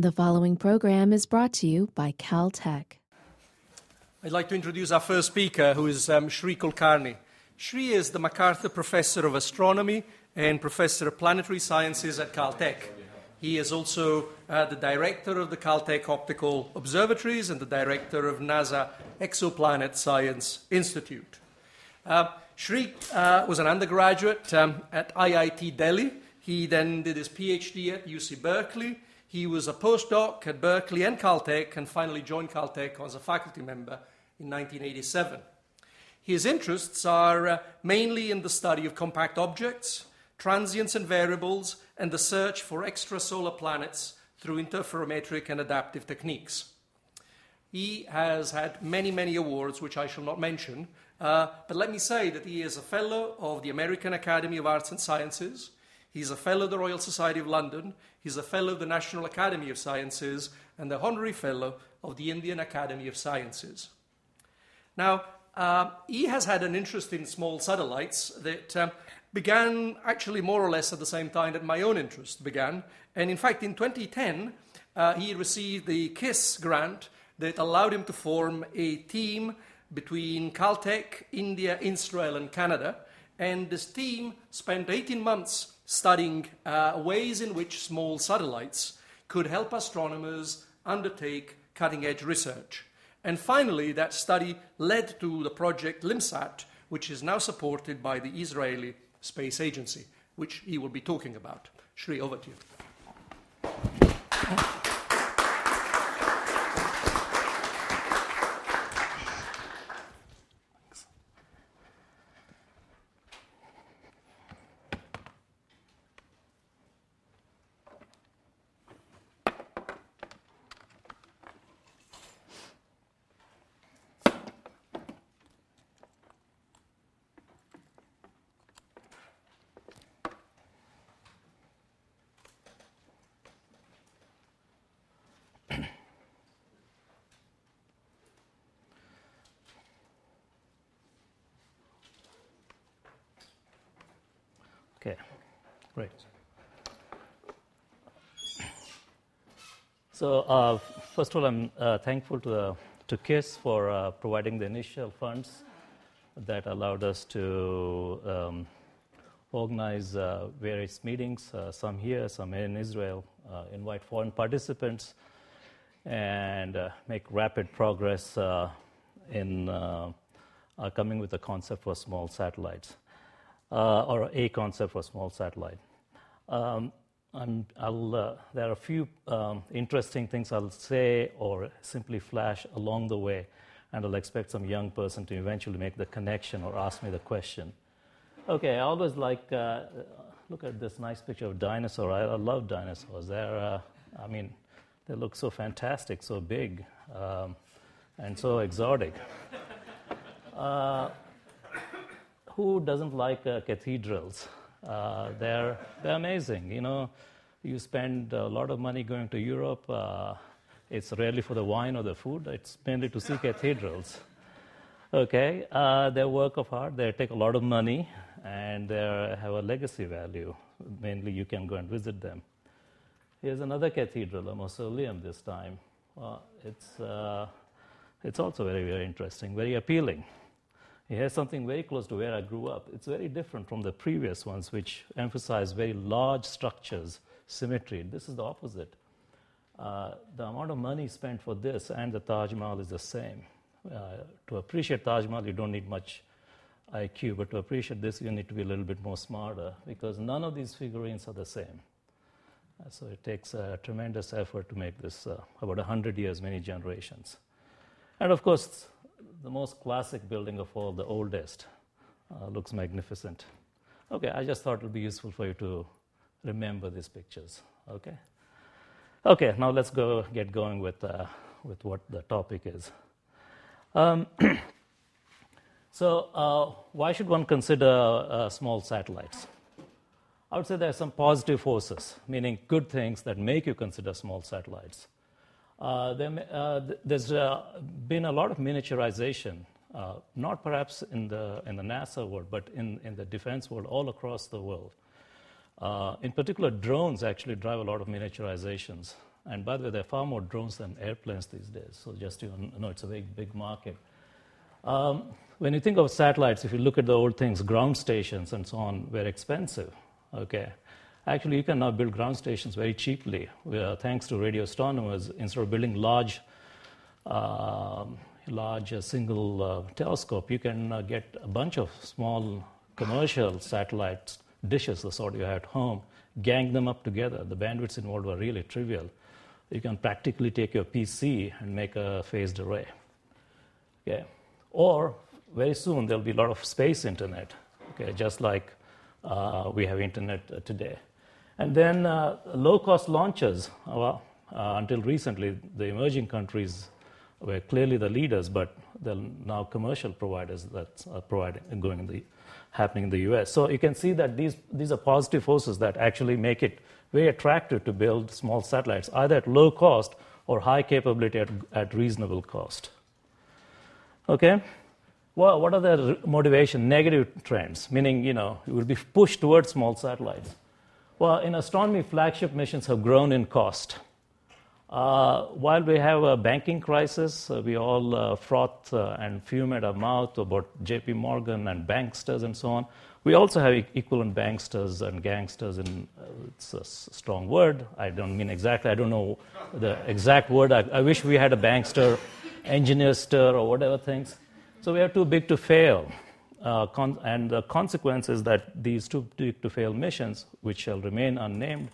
The following program is brought to you by Caltech. I'd like to introduce our first speaker, who is Sri Kulkarni. Sri is the MacArthur Professor of Astronomy and Professor of Planetary Sciences at Caltech. He is also the Director of the Caltech Optical Observatories and the Director of NASA Exoplanet Science Institute. Sri was an undergraduate at IIT Delhi. He then did his PhD at UC Berkeley. He was a postdoc at Berkeley and Caltech, and finally joined Caltech as a faculty member in 1987. His interests are mainly in the study of compact objects, transients and variables, and the search for extrasolar planets through interferometric and adaptive techniques. He has had many, many awards, which I shall not mention, but let me say that he is a fellow of the American Academy of Arts and Sciences. He's a fellow of the Royal Society of London. He's a fellow of the National Academy of Sciences and the honorary fellow of the Indian Academy of Sciences. Now, he has had an interest in small satellites that began actually more or less at the same time that my own interest began. And in fact, in 2010, he received the KISS grant that allowed him to form a team between Caltech, India, Israel, and Canada. And this team spent 18 months studying ways in which small satellites could help astronomers undertake cutting-edge research. And finally, that study led to the project LIMSAT, which is now supported by the Israeli Space Agency, which he will be talking about. Sri, over to you. Okay, great. So first of all, I'm thankful to KISS for providing the initial funds that allowed us to organize various meetings, some here, some in Israel, invite foreign participants, and make rapid progress in coming with the concept for small satellites. Or a concept for small satellite. There are a few interesting things I'll say or simply flash along the way, and I'll expect some young person to eventually make the connection or ask me the question. Okay, I always like, look at this nice picture of dinosaur. I love dinosaurs. They're, I mean, they look so fantastic, so big, and so exotic. Who doesn't like cathedrals? They're amazing. You know, you spend a lot of money going to Europe. It's rarely for the wine or the food. It's mainly to see cathedrals. Okay, they're work of art. They take a lot of money, and they have a legacy value. Mainly, you can go and visit them. Here's another cathedral, a mausoleum this time. It's also very, very interesting, very appealing. Here's something very close to where I grew up. It's very different from the previous ones, which emphasize very large structures, symmetry. This is the opposite. The amount of money spent for this and the Taj Mahal is the same. To appreciate Taj Mahal, you don't need much IQ, but to appreciate this, you need to be a little bit more smarter, because none of these figurines are the same. So it takes a tremendous effort to make this about 100 years, many generations. And of course, the most classic building of all, the oldest, looks magnificent. Okay, I just thought it would be useful for you to remember these pictures. Okay. Okay, now let's get going with what the topic is. So why should one consider small satellites? I would say there are some positive forces, meaning good things that make you consider small satellites. There's been a lot of miniaturization, not perhaps in the NASA world, but in the defense world all across the world. In particular, drones actually drive a lot of miniaturizations. And by the way, there are far more drones than airplanes these days. So just you know, it's a big, big market. When you think of satellites, if you look at the old things, ground stations and so on were expensive. Okay, actually, you can now build ground stations very cheaply, thanks to radio astronomers. Instead of building large single telescope, you can get a bunch of small commercial satellites, dishes, the sort you have at home, gang them up together. The bandwidths involved were really trivial. You can practically take your PC and make a phased array. Okay. Or very soon there'll be a lot of space internet, okay, just like we have internet today. And then low-cost launches. Well, until recently, the emerging countries were clearly the leaders, but they're now commercial providers that are happening in the U.S. So you can see that these are positive forces that actually make it very attractive to build small satellites, either at low cost or high capability at reasonable cost. Okay, well, what are the motivation? Negative trends, meaning, you know, you will be pushed towards small satellites. Well, in astronomy, flagship missions have grown in cost. While we have a banking crisis, we all froth and fume at our mouth about J.P. Morgan and banksters and so on. We also have equivalent banksters and gangsters, and it's a strong word. I don't mean exactly. I don't know the exact word. I wish we had a bankster, engineer stir or whatever things. So we are too big to fail. And the consequence is that these too big to fail missions, which shall remain unnamed,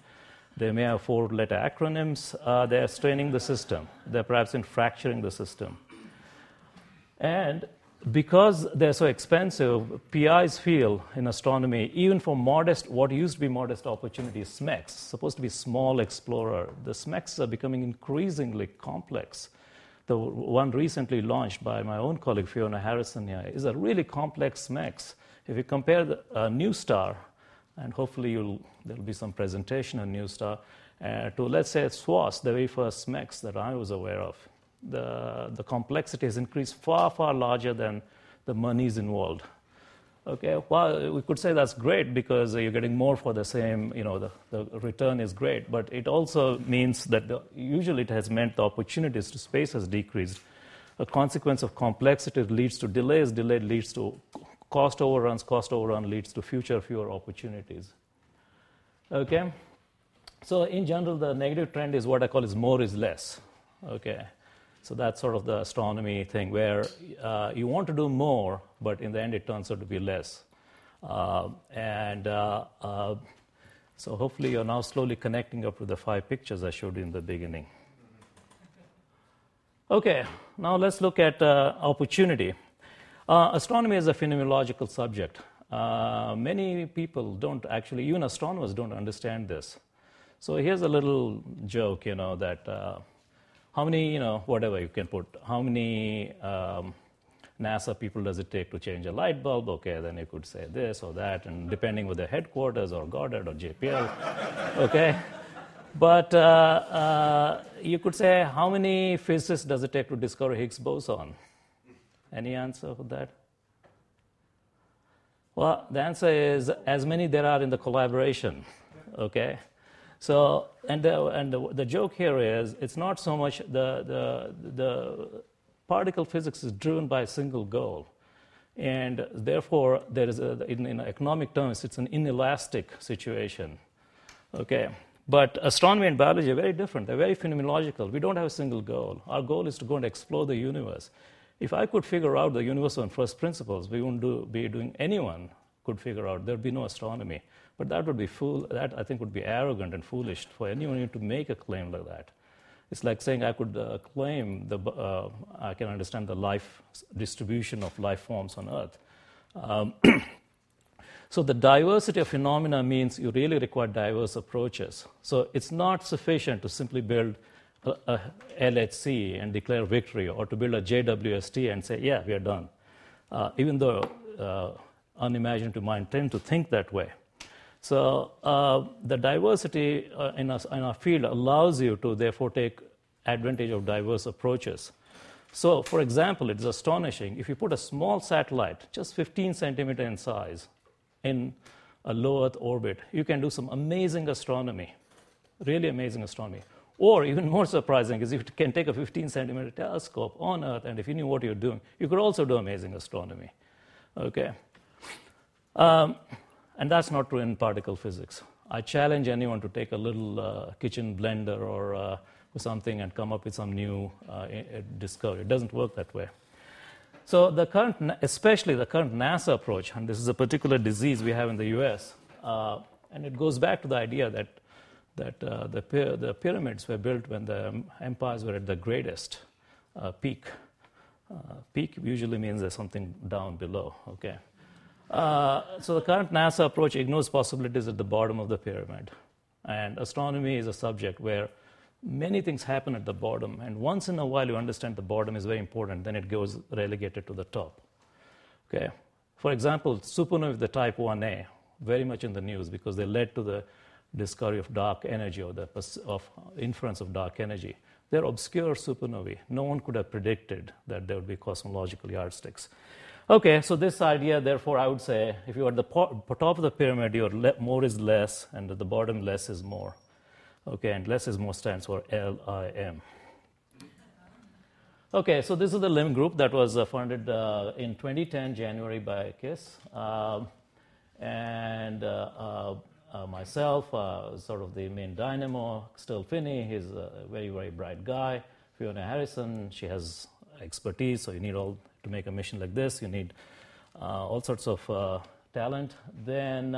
they may have four-letter acronyms, they are straining the system. They're perhaps fracturing the system. And because they're so expensive, PIs feel in astronomy, even for modest, what used to be modest opportunities, SMECs, supposed to be small explorer, the SMECs are becoming increasingly complex. The one recently launched by my own colleague, Fiona Harrison, here is a really complex SMEX. If you compare the New Star, and hopefully there'll be some presentation on New Star, to, let's say, SWAS, the very first SMEX that I was aware of, the complexity has increased far, far larger than the monies involved. Okay, well, we could say that's great because you're getting more for the same, you know, the return is great, but it also means that usually it has meant the opportunities to space has decreased. A consequence of complexity leads to delays, delay leads to cost overrun leads to fewer opportunities. Okay, so in general, the negative trend is what I call is more is less. Okay. So that's sort of the astronomy thing where you want to do more, but in the end it turns out to be less. So hopefully you're now slowly connecting up with the 5 pictures I showed you in the beginning. Okay, now let's look at opportunity. Astronomy is a phenomenological subject. Many people don't actually, even astronomers don't understand this. So here's a little joke, you know, that... how many, you know, whatever you can put, how many NASA people does it take to change a light bulb? Okay, then you could say this or that, and depending with the headquarters or Goddard or JPL, okay? But you could say, how many physicists does it take to discover Higgs boson? Any answer for that? Well, the answer is as many there are in the collaboration, okay? So, and the joke here is, it's not so much the particle physics is driven by a single goal. And therefore, there is in economic terms, it's an inelastic situation. Okay, but astronomy and biology are very different. They're very phenomenological. We don't have a single goal. Our goal is to go and explore the universe. If I could figure out the universe on first principles, we wouldn't anyone could figure out. There'd be no astronomy. But that would be that I think would be arrogant and foolish for anyone to make a claim like that. It's like saying I could claim I can understand the life distribution of life forms on Earth. So the diversity of phenomena means you really require diverse approaches. So it's not sufficient to simply build a LHC and declare victory, or to build a JWST and say, yeah, we are done. Even though unimaginative mind tend to think that way. So the diversity in our field allows you to, therefore, take advantage of diverse approaches. So, for example, it's astonishing. If you put a small satellite, just 15 centimeter in size, in a low Earth orbit, you can do some amazing astronomy, really amazing astronomy. Or even more surprising is you can take a 15-centimeter telescope on Earth, and if you knew what you're doing, you could also do amazing astronomy. Okay. And that's not true in particle physics. I challenge anyone to take a little kitchen blender or something and come up with some new discovery. It doesn't work that way. So the current, especially the current NASA approach, and this is a particular disease we have in the US, and it goes back to the idea that the pyramids were built when the empires were at the greatest peak. Peak usually means there's something down below, okay? So the current NASA approach ignores possibilities at the bottom of the pyramid. And astronomy is a subject where many things happen at the bottom, and once in a while you understand the bottom is very important, then it goes relegated to the top, okay? For example, supernovae of the type 1A, very much in the news because they led to the discovery of dark energy or the inference of dark energy. They're obscure supernovae. No one could have predicted that there would be cosmological yardsticks. Okay, so this idea, therefore, I would say, if you're at the top of the pyramid, your more is less, and at the bottom, less is more. Okay, and less is more stands for LIM. Okay, so this is the LIM group that was founded in 2010, January, by KISS. Myself, sort of the main dynamo, Stilfini, he's a very, very bright guy. Fiona Harrison, she has expertise, so you need all to make a mission like this. You need all sorts of talent. Then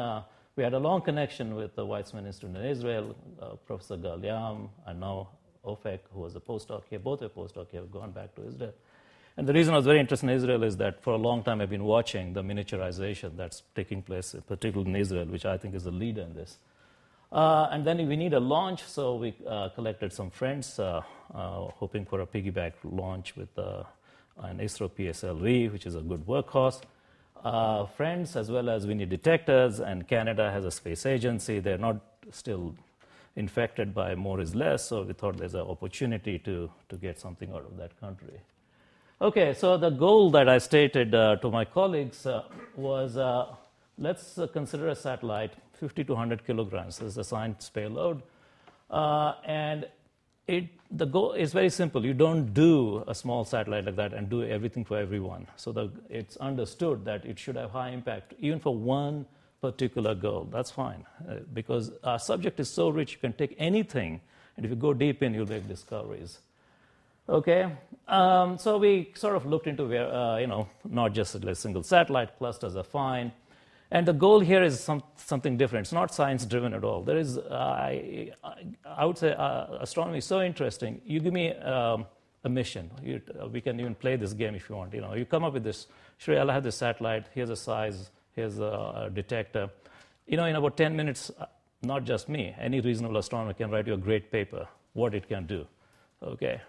we had a long connection with the Weizmann Institute in Israel, Professor Gal Yam, and now Ofek, who was a postdoc here. Both are postdoc here, have gone back to Israel. And the reason I was very interested in Israel is that for a long time I've been watching the miniaturization that's taking place, particularly in Israel, which I think is the leader in this. And then we need a launch, so we collected some friends, hoping for a piggyback launch with an ISRO PSLV, which is a good workhorse. Friends, as well as we need detectors, and Canada has a space agency. They're not still infected by more is less, so we thought there's an opportunity to get something out of that country. Okay, so the goal that I stated to my colleagues was let's consider a satellite, 50 to 100 kilograms. This is a science payload. And the goal is very simple. You don't do a small satellite like that and do everything for everyone. So it's understood that it should have high impact, even for one particular goal. That's fine, because our subject is so rich, you can take anything. And if you go deep in, you'll make discoveries. Okay, so we sort of looked into where, not just a single satellite, clusters are fine. And the goal here is something different. It's not science-driven at all. There is, I would say, astronomy is so interesting. You give me a mission. We can even play this game if you want. You come up with this, Sri, I'll have this satellite. Here's a size. Here's a detector. In about 10 minutes, not just me, any reasonable astronomer can write you a great paper, what it can do, okay?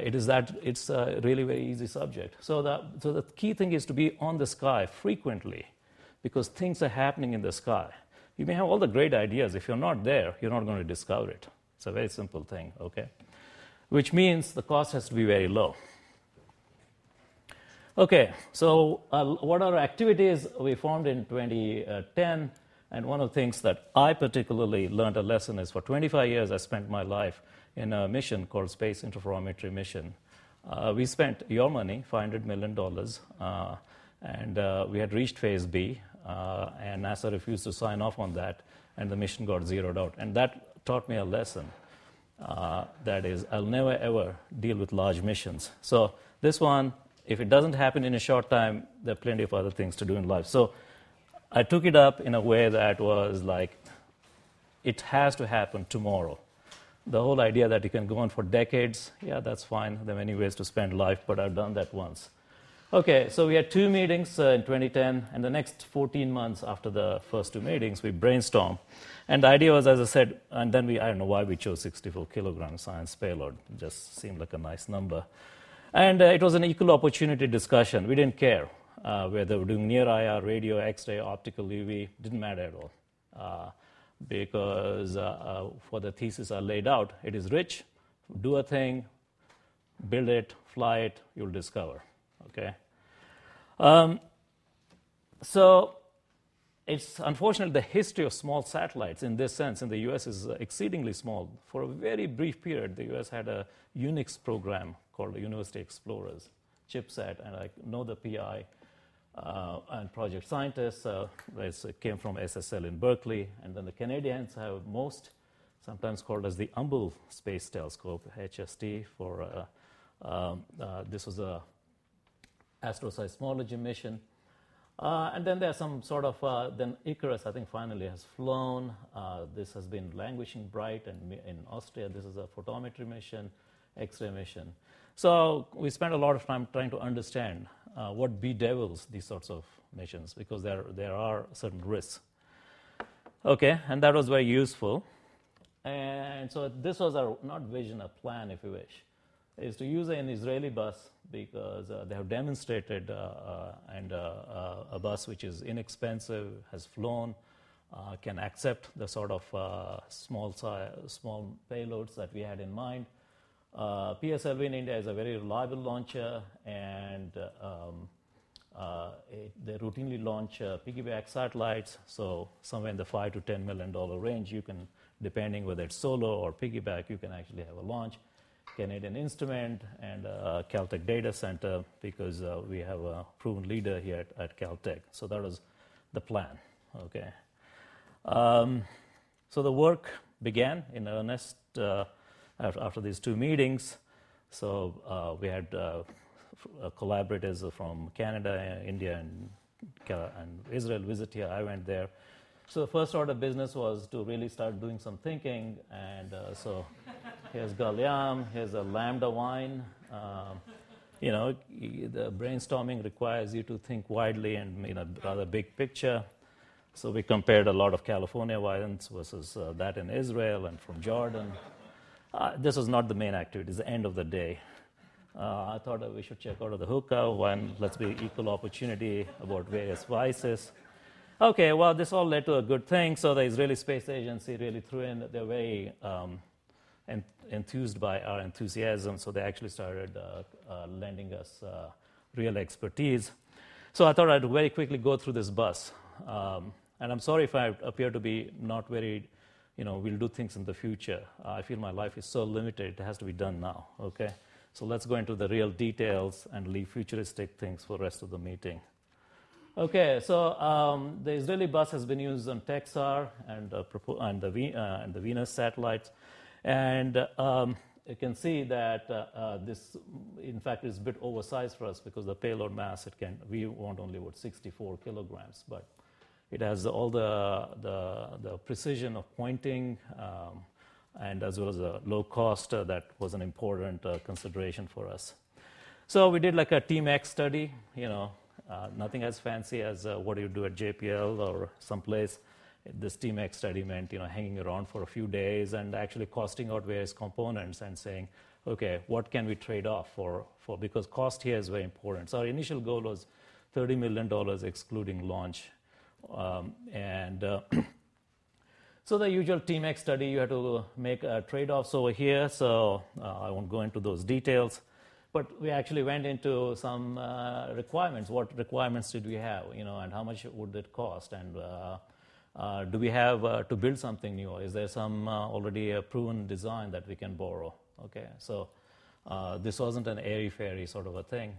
It's a really very easy subject. So the key thing is to be on the sky frequently, because things are happening in the sky. You may have all the great ideas. If you're not there, you're not going to discover it. It's a very simple thing, okay? Which means the cost has to be very low. Okay, so what are activities we formed in 2010? And one of the things that I particularly learned a lesson is for 25 years I spent my life in a mission called Space Interferometry Mission. We spent your money, $500 million, and we had reached phase B, and NASA refused to sign off on that, and the mission got zeroed out. And that taught me a lesson. That is, I'll never, ever deal with large missions. So this one, if it doesn't happen in a short time, there are plenty of other things to do in life. So I took it up in a way that was like, it has to happen tomorrow. The whole idea that you can go on for decades, yeah, that's fine. There are many ways to spend life, but I've done that once. Okay, so we had two meetings in 2010, and the next 14 months after the first two meetings, we brainstormed. And the idea was, as I said, and then I don't know why we chose 64 kilogram science payload. It just seemed like a nice number. And it was an equal opportunity discussion. We didn't care whether we're doing near IR, radio, X-ray, optical UV, didn't matter at all. Because for the thesis I laid out, it is rich, do a thing, build it, fly it, you'll discover, okay? So It's unfortunate the history of small satellites in this sense in the U.S. is exceedingly small. For a very brief period, the U.S. had a UNIX program called the University Explorers, ChipSat, and I know the PI and project scientists. This came from SSL in Berkeley. And then the Canadians have most, sometimes called as the Hubble Space Telescope, HST, for this was a astroseismology mission. And then there's some sort of, then Icarus, I think, finally has flown. This has been languishing bright, and in Austria, this is a photometry mission, X-ray mission. So we spent a lot of time trying to understand what bedevils these sorts of missions, because there are certain risks. Okay, and that was very useful. And so this was our, not vision, a plan, if you wish, is to use an Israeli bus, because they have demonstrated a bus which is inexpensive, has flown, can accept the sort of small payloads that we had in mind. PSLV in India is a very reliable launcher, and they routinely launch piggyback satellites, so somewhere in the $5 to $10 million range, you can, depending whether it's solo or piggyback, you can actually have a launch. Canadian Instrument and Caltech Data Center, because we have a proven leader here at Caltech. So that was the plan, okay. So the work began in earnest after these two meetings. So we had collaborators from Canada, India, and Israel visit here. I went there. So the first order of business was to really start doing some thinking, and so here's Gal Yam, here's a lambda wine. You know, the brainstorming requires you to think widely and in a rather big picture. So we compared a lot of California wines versus that in Israel and from Jordan. This was not the main activity, it's the end of the day. I thought we should check out of the hookah one, let's be equal opportunity about various vices. Okay, well, this all led to a good thing. So the Israeli Space Agency really threw in, they're very enthused by our enthusiasm. So they actually started lending us real expertise. So I thought I'd very quickly go through this bus. And I'm sorry if I appear to be not very, you know, we'll do things in the future. I feel my life is so limited, it has to be done now, okay? So let's go into the real details and leave futuristic things for the rest of the meeting. Okay, so the Israeli bus has been used on Texar and the Venus satellites, and you can see that this, in fact, is a bit oversized for us because the payload mass it can we want only about 64 kilograms, but it has all the precision of pointing, and as well as the low cost that was an important consideration for us. So we did like a Team X study, you know. Nothing as fancy as what do you do at JPL or someplace. This Team X study meant, you know, hanging around for a few days and actually costing out various components and saying, okay, what can we trade off for because cost here is very important. So our initial goal was $30 million excluding launch. So the usual Team X study, you had to make trade-offs over here. So I won't go into those details. But we actually went into some requirements. What requirements did we have, you know, and how much would it cost? And do we have to build something new? Is there some already proven design that we can borrow? Okay, so this wasn't an airy-fairy sort of a thing,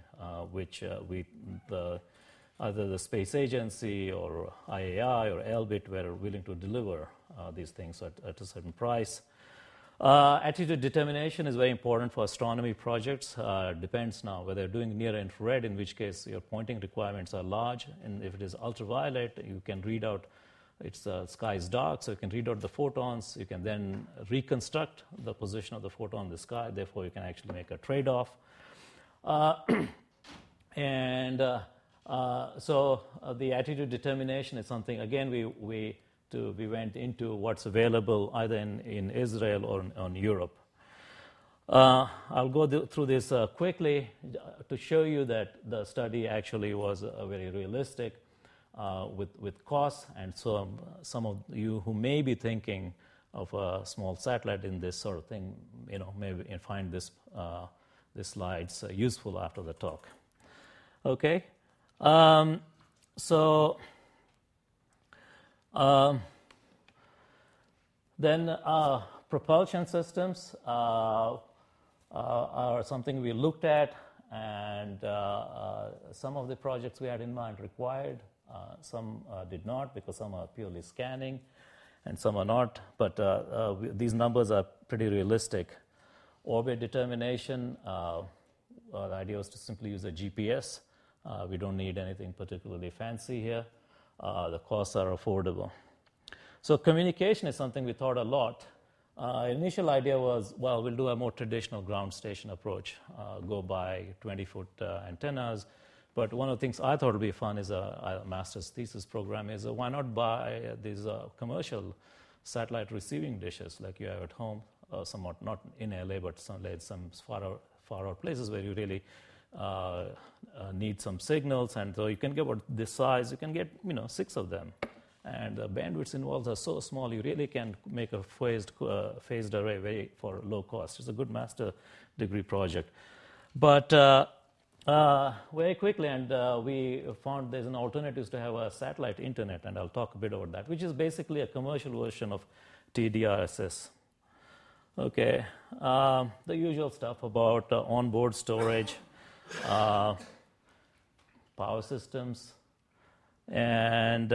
which either the space agency or IAI or Elbit were willing to deliver these things at a certain price. Attitude determination is very important for astronomy projects. Depends now whether you're doing near infrared, in which case your pointing requirements are large, and if it is ultraviolet, you can read out, it's sky is dark, so you can read out the photons. You can then reconstruct the position of the photon in the sky. Therefore, you can actually make a trade-off. So the attitude determination is something again we went into what's available either in Israel or on Europe. I'll go through this quickly to show you that the study actually was very realistic with costs. And so some of you who may be thinking of a small satellite in this sort of thing, you know, may find this this slides useful after the talk. Okay, so. Then propulsion systems are something we looked at, and some of the projects we had in mind required, some did not, because some are purely scanning and some are not, but these numbers are pretty realistic. Orbit determination, the idea was to simply use a GPS. We don't need anything particularly fancy here. The costs are affordable. So communication is something we thought a lot. Initial idea was, well, we'll do a more traditional ground station approach, go by 20-foot antennas. But one of the things I thought would be fun is a master's thesis program is why not buy these commercial satellite receiving dishes like you have at home, somewhat not in LA, but some far out places where you really need some signals. And so you can get about this size, you can get 6 of them. And the bandwidths involved are so small, you really can make a phased array very for low cost. It's a good master degree project. But very quickly, and we found there's an alternative to have a satellite internet, and I'll talk a bit about that, which is basically a commercial version of TDRSS. Okay, the usual stuff about onboard storage, power systems, and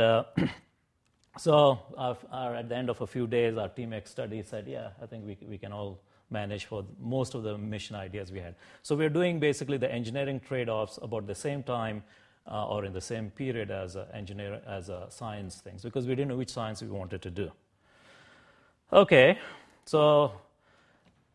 so at the end of a few days, our TMEC study said, yeah, I think we can all manage for most of the mission ideas we had. So we're doing basically the engineering trade-offs about the same time or in the same period as science things, because we didn't know which science we wanted to do. Okay, so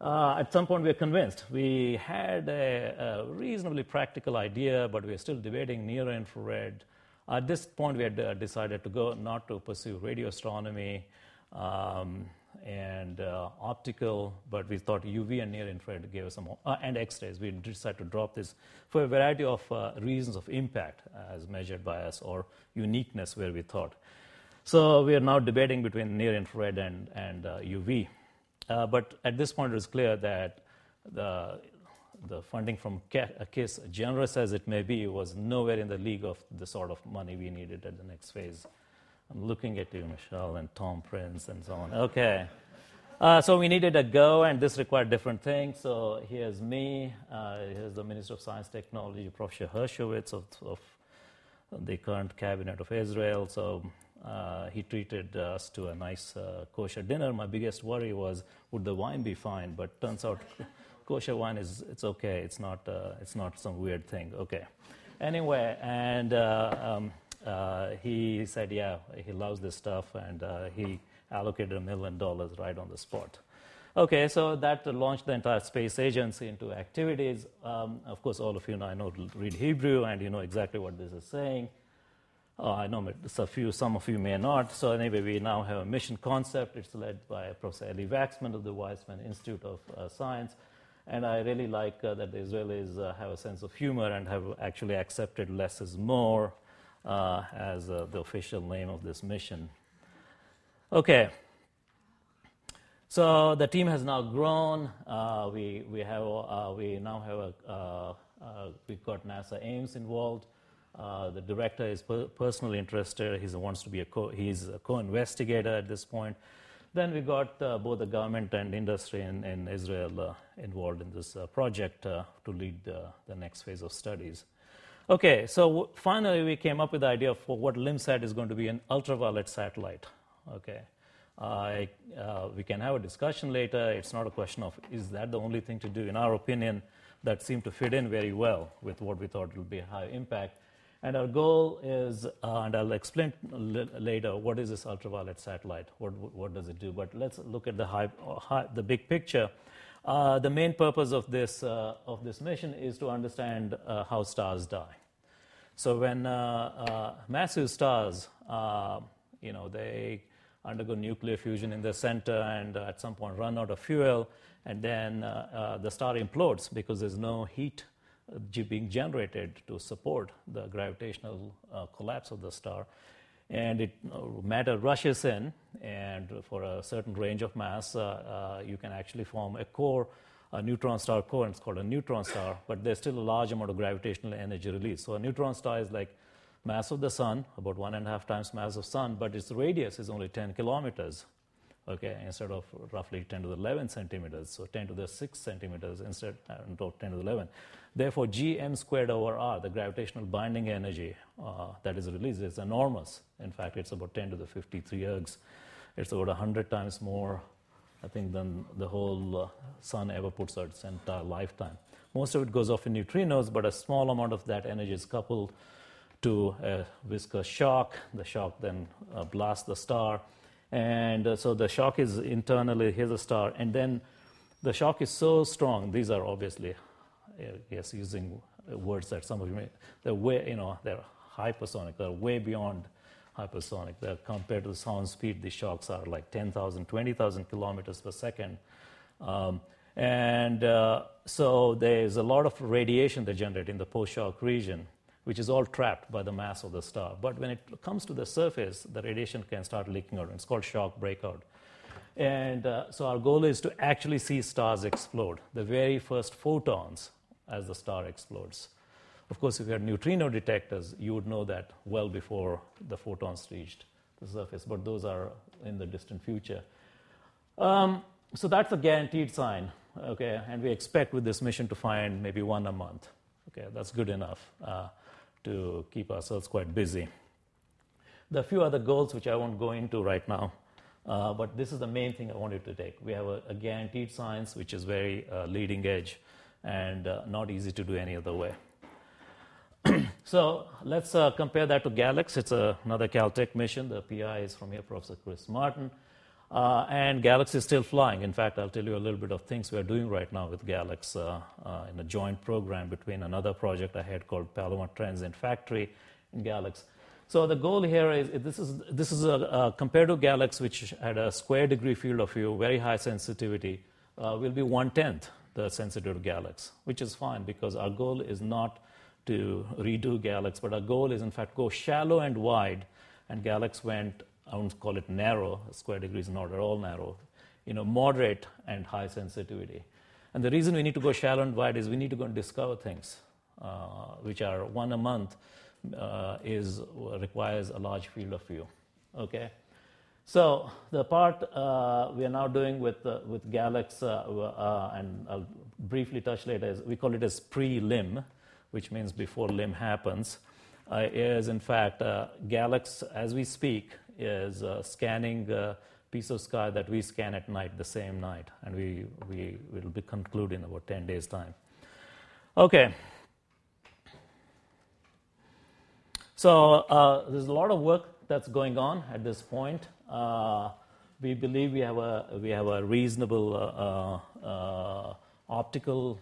at some point we're convinced. We had a reasonably practical idea, but we're still debating near infrared. At this point, we had decided to go not to pursue radio astronomy and optical, but we thought UV and near infrared gave us some, and X-rays. We decided to drop this for a variety of reasons of impact as measured by us, or uniqueness where we thought. So we are now debating between near infrared and UV. But at this point, it was clear that the funding from KISS, generous as it may be, was nowhere in the league of the sort of money we needed at the next phase. I'm looking at you, Michelle, and Tom Prince, and so on. Okay. So we needed a go, and this required different things. So here's me. Here's the Minister of Science and Technology, Professor Hershowitz of the current cabinet of Israel. So he treated us to a nice kosher dinner. My biggest worry was, would the wine be fine? But turns out kosher wine it's okay. It's not some weird thing. Okay. Anyway, and he said, yeah, he loves this stuff, and he allocated $1 million right on the spot. Okay, so that launched the entire space agency into activities. Of course, all of you now read Hebrew, and you know exactly what this is saying. I know some of you may not. So anyway, we now have a mission concept. It's led by Professor Eli Waxman of the Weizmann Institute of Science. And I really like that the Israelis have a sense of humor and have actually accepted less is more as the official name of this mission. Okay. So the team has now grown. We've got NASA Ames involved. The director is personally interested. He wants to be a co-investigator at this point. Then we got both the government and industry in Israel involved in this project to lead the next phase of studies. Okay, so finally we came up with the idea for what LIMSAT is going to be, an ultraviolet satellite. Okay, we can have a discussion later. It's not a question of is that the only thing to do. In our opinion, that seemed to fit in very well with what we thought would be high impact. And our goal is, and I'll explain later, what is this ultraviolet satellite? What does it do? But let's look at the big picture. The main purpose of this mission is to understand how stars die. So when massive stars, they undergo nuclear fusion in the center and at some point run out of fuel, and then the star implodes because there's no heat being generated to support the gravitational collapse of the star, and matter rushes in, and for a certain range of mass you can actually form a core, a neutron star core, and it's called a neutron star, but there's still a large amount of gravitational energy released. So a neutron star is like mass of the sun, about 1.5 times mass of sun, but its radius is only 10 kilometers, okay, instead of roughly 10 to the 11 centimeters, so 10 to the 6 centimeters instead of 10 to the 11. Therefore, gm squared over r, the gravitational binding energy that is released, is enormous. In fact, it's about 10 to the 53 ergs. It's about 100 times more, I think, than the whole sun ever puts out its entire lifetime. Most of it goes off in neutrinos, but a small amount of that energy is coupled to a viscous shock. The shock then blasts the star. And so the shock is internally, here's a star, and then the shock is so strong. These are obviously, yes, using words that some of you may, they're way, you know, they're hypersonic, they're way beyond hypersonic. They're, compared to the sound speed, the shocks are like 10,000, 20,000 kilometers per second. So there's a lot of radiation they generate in the post-shock region, which is all trapped by the mass of the star. But when it comes to the surface, the radiation can start leaking out. It's called shock breakout. And so our goal is to actually see stars explode, the very first photons as the star explodes. Of course, if you had neutrino detectors, you would know that well before the photons reached the surface. But those are in the distant future. So that's a guaranteed sign, okay? And we expect with this mission to find maybe one a month. Okay, that's good enough to keep ourselves quite busy. There are a few other goals which I won't go into right now, but this is the main thing I wanted to take. We have a guaranteed science which is very leading edge and not easy to do any other way. So let's compare that to GALEX. It's another Caltech mission. The PI is from here, Professor Chris Martin. And GALEX is still flying. In fact, I'll tell you a little bit of things we're doing right now with GALEX in a joint program between another project I had called Palomar Transient Factory and GALEX. So the goal here is, this is compared to GALEX, which had a square degree field of view, very high sensitivity, will be 1/10 the sensitivity of GALEX, which is fine because our goal is not to redo GALEX, but our goal is, in fact, go shallow and wide, and GALEX went, I wouldn't call it narrow, square degree is not at all narrow, you know, moderate and high sensitivity. And the reason we need to go shallow and wide is we need to go and discover things, which are one a month, requires a large field of view, okay? So the part we are now doing with GALEX, and I'll briefly touch later, is we call it as pre-LIM, which means before LIM happens, is in fact GALEX, as we speak, is scanning a piece of sky that we scan at night, the same night, and we will be concluding in about 10 days' time. Okay. So there's a lot of work that's going on at this point. We believe we have a reasonable optical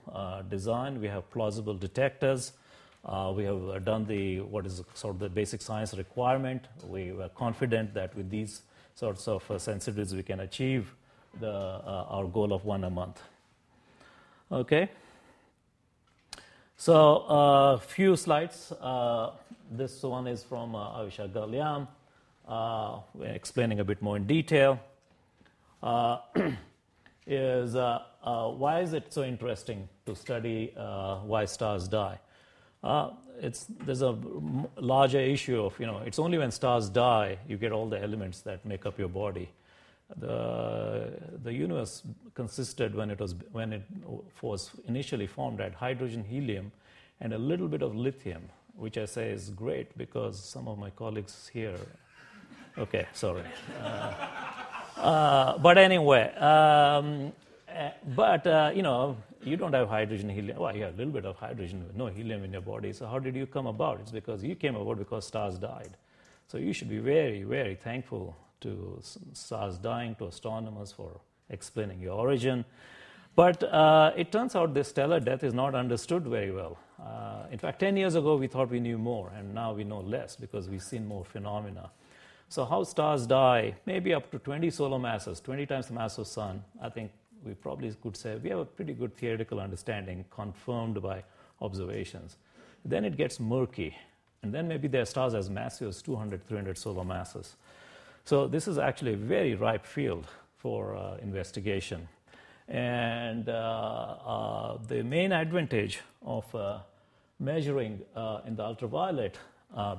design. We have plausible detectors. We have done the basic science requirement. We were confident that with these sorts of sensitivities we can achieve our goal of one a month. Okay. So a few slides. This one is from Avisha Ghalyam, explaining a bit more in detail. Why is it so interesting to study why stars die? There's a larger issue of, you know, it's only when stars die you get all the elements that make up your body. The universe consisted, when it was initially formed, at hydrogen, helium, and a little bit of lithium, which I say is great because some of my colleagues here, okay, sorry. But anyway, you know, you don't have hydrogen, helium. Well, you have a little bit of hydrogen, no helium in your body. So how did you come about? It's because you came about because stars died. So you should be very, very thankful to stars dying, to astronomers for explaining your origin. But it turns out this stellar death is not understood very well. In fact, 10 years ago, we thought we knew more, and now we know less because we've seen more phenomena. So how stars die, maybe up to 20 solar masses, 20 times the mass of sun, I think, we probably could say we have a pretty good theoretical understanding confirmed by observations. Then it gets murky. And then maybe there are stars as massive as 200, 300 solar masses. So this is actually a very ripe field for investigation. And the main advantage of measuring in the ultraviolet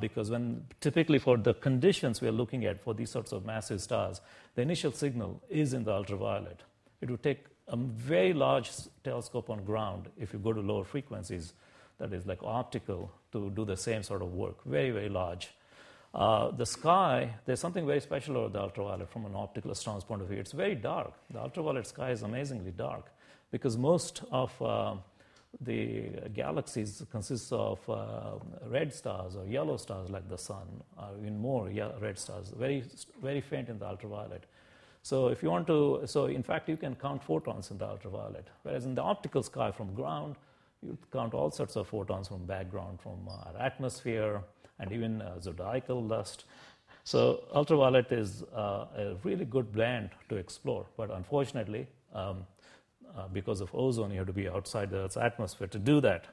because when typically for the conditions we are looking at for these sorts of massive stars, the initial signal is in the ultraviolet. It would take a very large telescope on ground if you go to lower frequencies, that is like optical, to do the same sort of work, very, very large. The sky, there's something very special about the ultraviolet from an optical astronomer's point of view. It's very dark. The ultraviolet sky is amazingly dark because most of the galaxies consist of red stars or yellow stars like the sun, or even more red stars, very, very faint in the ultraviolet. So if you want to, so in fact you can count photons in the ultraviolet, whereas in the optical sky from ground, you count all sorts of photons from background, from our atmosphere, and even zodiacal dust. So ultraviolet is a really good blend to explore, but unfortunately, because of ozone, you have to be outside the Earth's atmosphere to do that.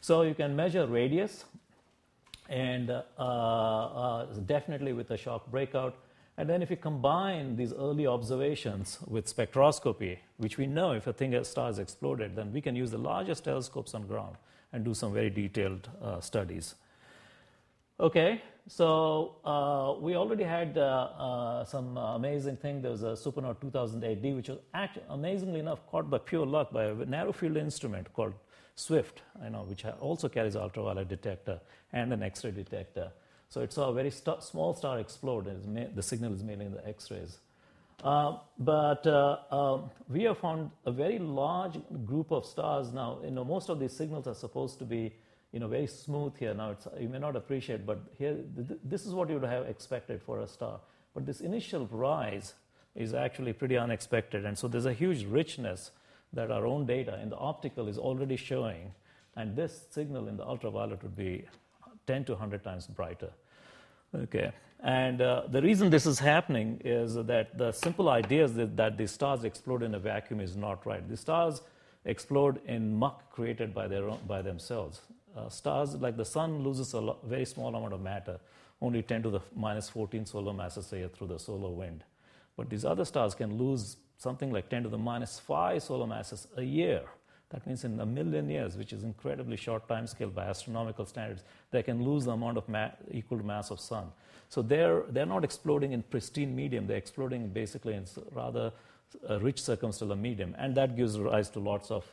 So you can measure radius, and definitely with a shock breakout. And then if you combine these early observations with spectroscopy, which we know if a thing, a star has exploded, then we can use the largest telescopes on ground and do some very detailed studies. Okay, so we already had some amazing thing. There was a supernova 2008D, which was amazingly enough caught by pure luck by a narrow field instrument called SWIFT, which also carries an ultraviolet detector and an X-ray detector. So it saw a very small star explode. The signal is mainly in the X-rays. We have found a very large group of stars now. Most of these signals are supposed to be very smooth here. Now, you may not appreciate, but here, this is what you would have expected for a star. But this initial rise is actually pretty unexpected. And so there's a huge richness that our own data in the optical is already showing. And this signal in the ultraviolet would be 10 to 100 times brighter. Okay, and the reason this is happening is that the simple idea that the stars explode in a vacuum is not right. The stars explode in muck created by themselves. Stars, like the sun, loses a very small amount of matter, only 10 to the minus 14 solar masses a year through the solar wind. But these other stars can lose something like 10 to the minus 5 solar masses a year. That means in a million years, which is incredibly short time scale by astronomical standards, they can lose the amount of equal to mass of sun. So they're not exploding in pristine medium. They're exploding basically in rather a rich circumstellar medium. And that gives rise to lots of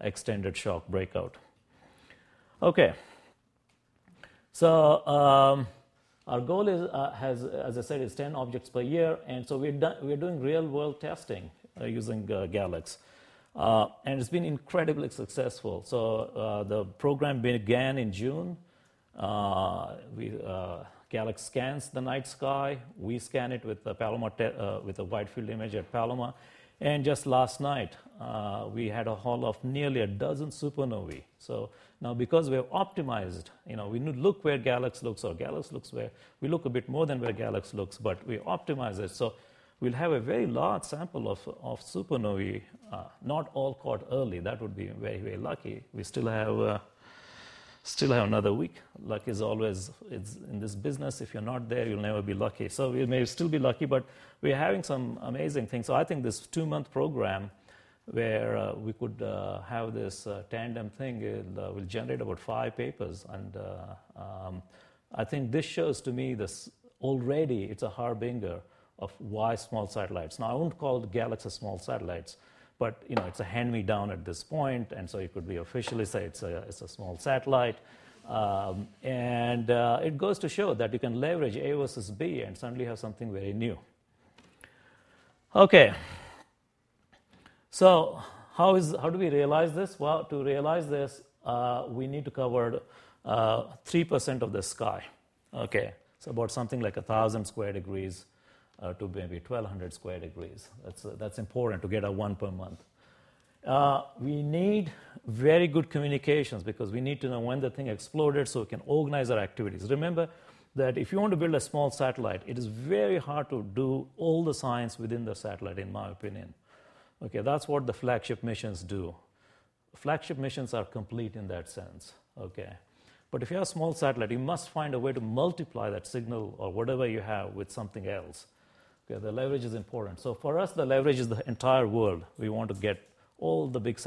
extended shock breakout. Okay. So our goal is, as I said, is 10 objects per year. And so we're doing real-world testing using GALEX. And it's been incredibly successful. So the program began in June. GALEX scans the night sky. We scan it with the Palomar with a wide field image at Palomar. And just last night, we had a haul of nearly a dozen supernovae. So now, because we're optimized, we look where GALEX looks, or GALEX looks where we look a bit more than where GALEX looks, but we optimize it. So we'll have a very large sample of supernovae, not all caught early. That would be very, very lucky. We still have another week. Luck is always, it's in this business, if you're not there, you'll never be lucky. So we may still be lucky, but we're having some amazing things. So I think this 2-month program where we could have this tandem thing, will generate about 5 papers. And I think this shows to me this already, it's a harbinger of why small satellites. Now, I won't call the GALEX a small satellites, but it's a hand-me-down at this point, and so you could be officially say it's a small satellite. It goes to show that you can leverage A versus B and suddenly have something very new. Okay. So how do we realize this? Well, to realize this, we need to cover 3% of the sky. Okay. So about something like 1,000 square degrees. To maybe 1,200 square degrees. That's important to get a 1 per month. We need very good communications because we need to know when the thing exploded so we can organize our activities. Remember that if you want to build a small satellite, it is very hard to do all the science within the satellite, in my opinion. Okay, that's what the flagship missions do. Flagship missions are complete in that sense. Okay. But if you have a small satellite, you must find a way to multiply that signal or whatever you have with something else. The leverage is important. So for us, the leverage is the entire world. We want to get all the big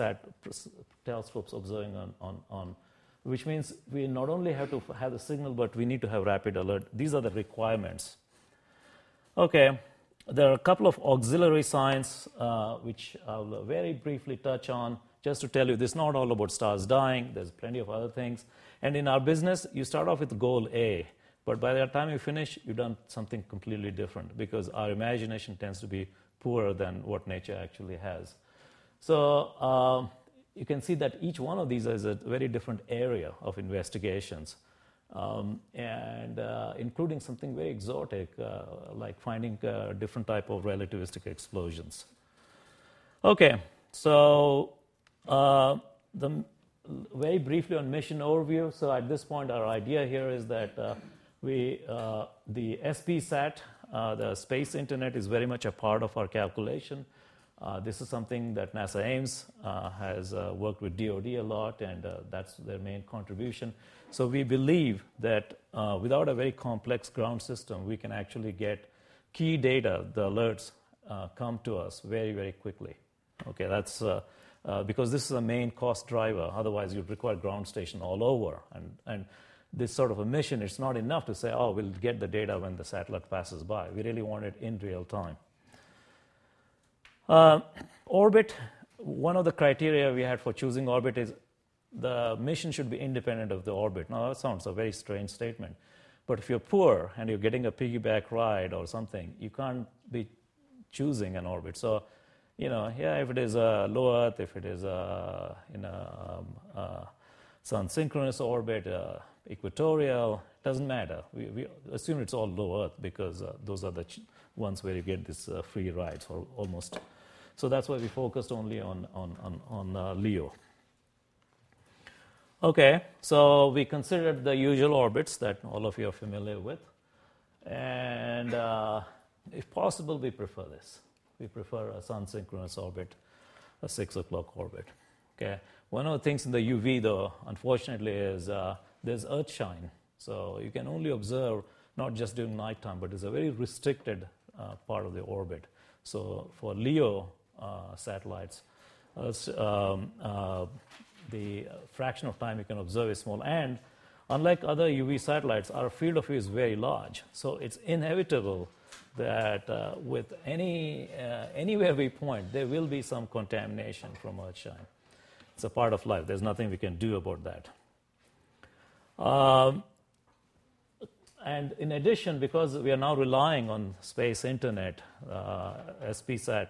telescopes observing on which means we not only have to have the signal, but we need to have rapid alert. These are the requirements. Okay, there are a couple of auxiliary science which I'll very briefly touch on, just to tell you this is not all about stars dying. There's plenty of other things. And in our business, you start off with goal A, but by the time you finish, you've done something completely different, because our imagination tends to be poorer than what nature actually has. So you can see that each one of these is a very different area of investigations, including something very exotic, like finding different type of relativistic explosions. Okay, so very briefly on mission overview. So at this point, our idea here is that the SPSat, the Space Internet, is very much a part of our calculation. This is something that NASA Ames has worked with DOD a lot, and that's their main contribution. So we believe that without a very complex ground system, we can actually get key data, the alerts, come to us very, very quickly. Okay, that's because this is the main cost driver. Otherwise, you'd require ground station all over. And this sort of a mission, it's not enough to say, oh, we'll get the data when the satellite passes by. We really want it in real time. Orbit, one of the criteria we had for choosing orbit is the mission should be independent of the orbit. Now, that sounds a very strange statement. But if you're poor and you're getting a piggyback ride or something, you can't be choosing an orbit. So, you know, yeah, if it is a low Earth, if it is in a sun-synchronous orbit, equatorial, doesn't matter. We assume it's all low Earth, because those are the ones where you get these free rides, or almost. So that's why we focused only on LEO. Okay, so we considered the usual orbits that all of you are familiar with. And if possible, we prefer this. We prefer a sun-synchronous orbit, a 6 o'clock orbit. Okay. One of the things in the UV, though, unfortunately, is there's earthshine. So you can only observe not just during nighttime, but it's a very restricted part of the orbit. So for LEO satellites, the fraction of time you can observe is small. And unlike other UV satellites, our field of view is very large. So it's inevitable that with anywhere we point, there will be some contamination from earthshine. It's a part of life. There's nothing we can do about that. And in addition, because we are now relying on space internet, SPSat,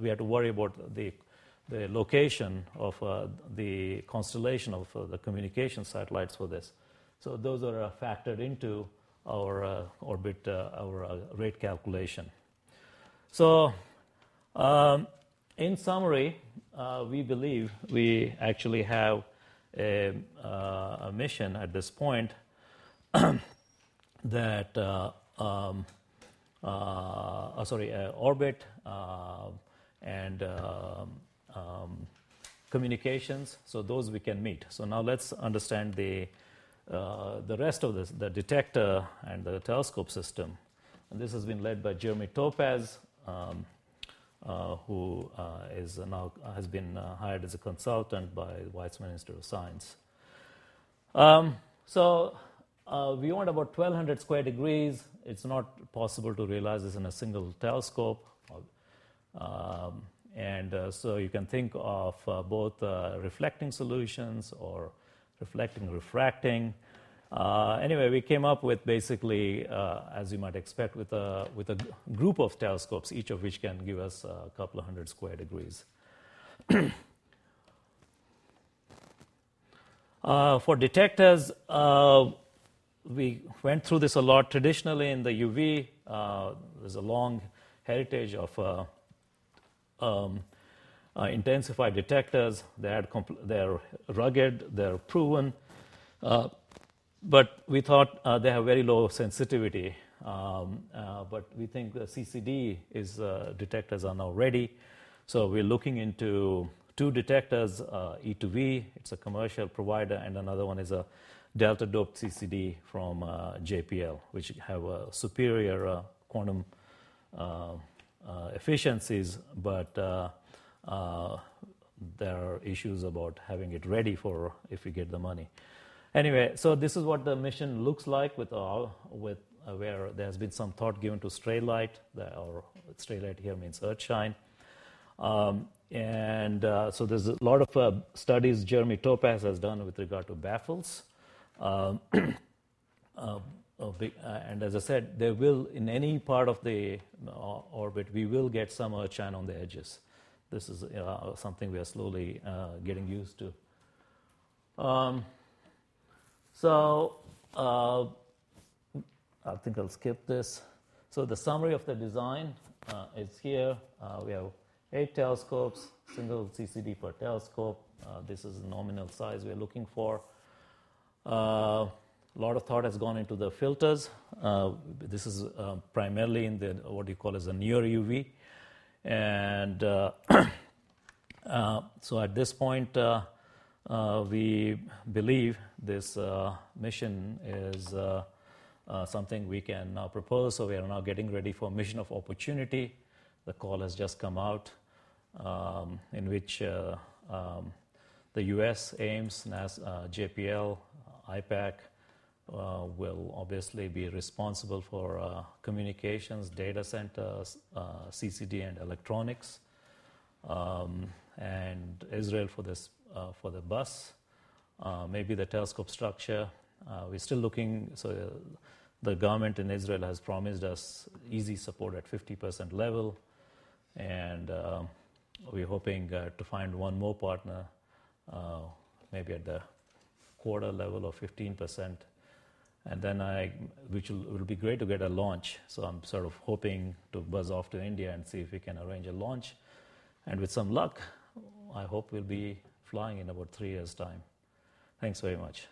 we have to worry about the location of the constellation of the communication satellites for this. So those are factored into our orbit, our rate calculation. So in summary, we believe we actually have a mission at this point that orbit and communications. So those we can meet. So now let's understand the rest of this, the detector and the telescope system. And this has been led by Jeremy Topaz, who is now has been hired as a consultant by the Weizmann Institute of Science. We want about 1,200 square degrees. It's not possible to realize this in a single telescope. So you can think of both reflecting solutions or reflecting, refracting. Anyway, we came up with basically, as you might expect, with a group of telescopes, each of which can give us a couple of hundred square degrees. For detectors, we went through this a lot. Traditionally in the UV, there's a long heritage of intensified detectors. They're rugged, they're proven, but we thought they have very low sensitivity. But we think the CCD detectors are now ready. So we're looking into two detectors, E2V, it's a commercial provider, and another one is a delta-doped CCD from JPL, which have superior quantum efficiencies, but there are issues about having it ready for if we get the money. Anyway, so this is what the mission looks like where there's been some thought given to stray light, or stray light here means Earthshine. So there's a lot of studies Jeremy Topaz has done with regard to baffles. And as I said, there will, in any part of the orbit, we will get some Earthshine on the edges. This is something we are slowly getting used to. I think I'll skip this. So the summary of the design is here. We have 8 telescopes, single CCD per telescope. This is the nominal size we're looking for. A lot of thought has gone into the filters. This is primarily in the what you call as a near UV. And so at this point, we believe this mission is something we can now propose. So we are now getting ready for Mission of Opportunity. The call has just come out, in which the US, Ames, NASA, JPL, IPAC, will obviously be responsible for communications, data centers, CCD, and electronics, and Israel for this for the bus, maybe the telescope structure. We're still looking. So the government in Israel has promised us easy support at 50% level, and we're hoping to find one more partner, maybe at the quarter level of 15%. And then which will be great to get a launch. So I'm sort of hoping to buzz off to India and see if we can arrange a launch. And with some luck, I hope we'll be flying in about 3 years' time. Thanks very much.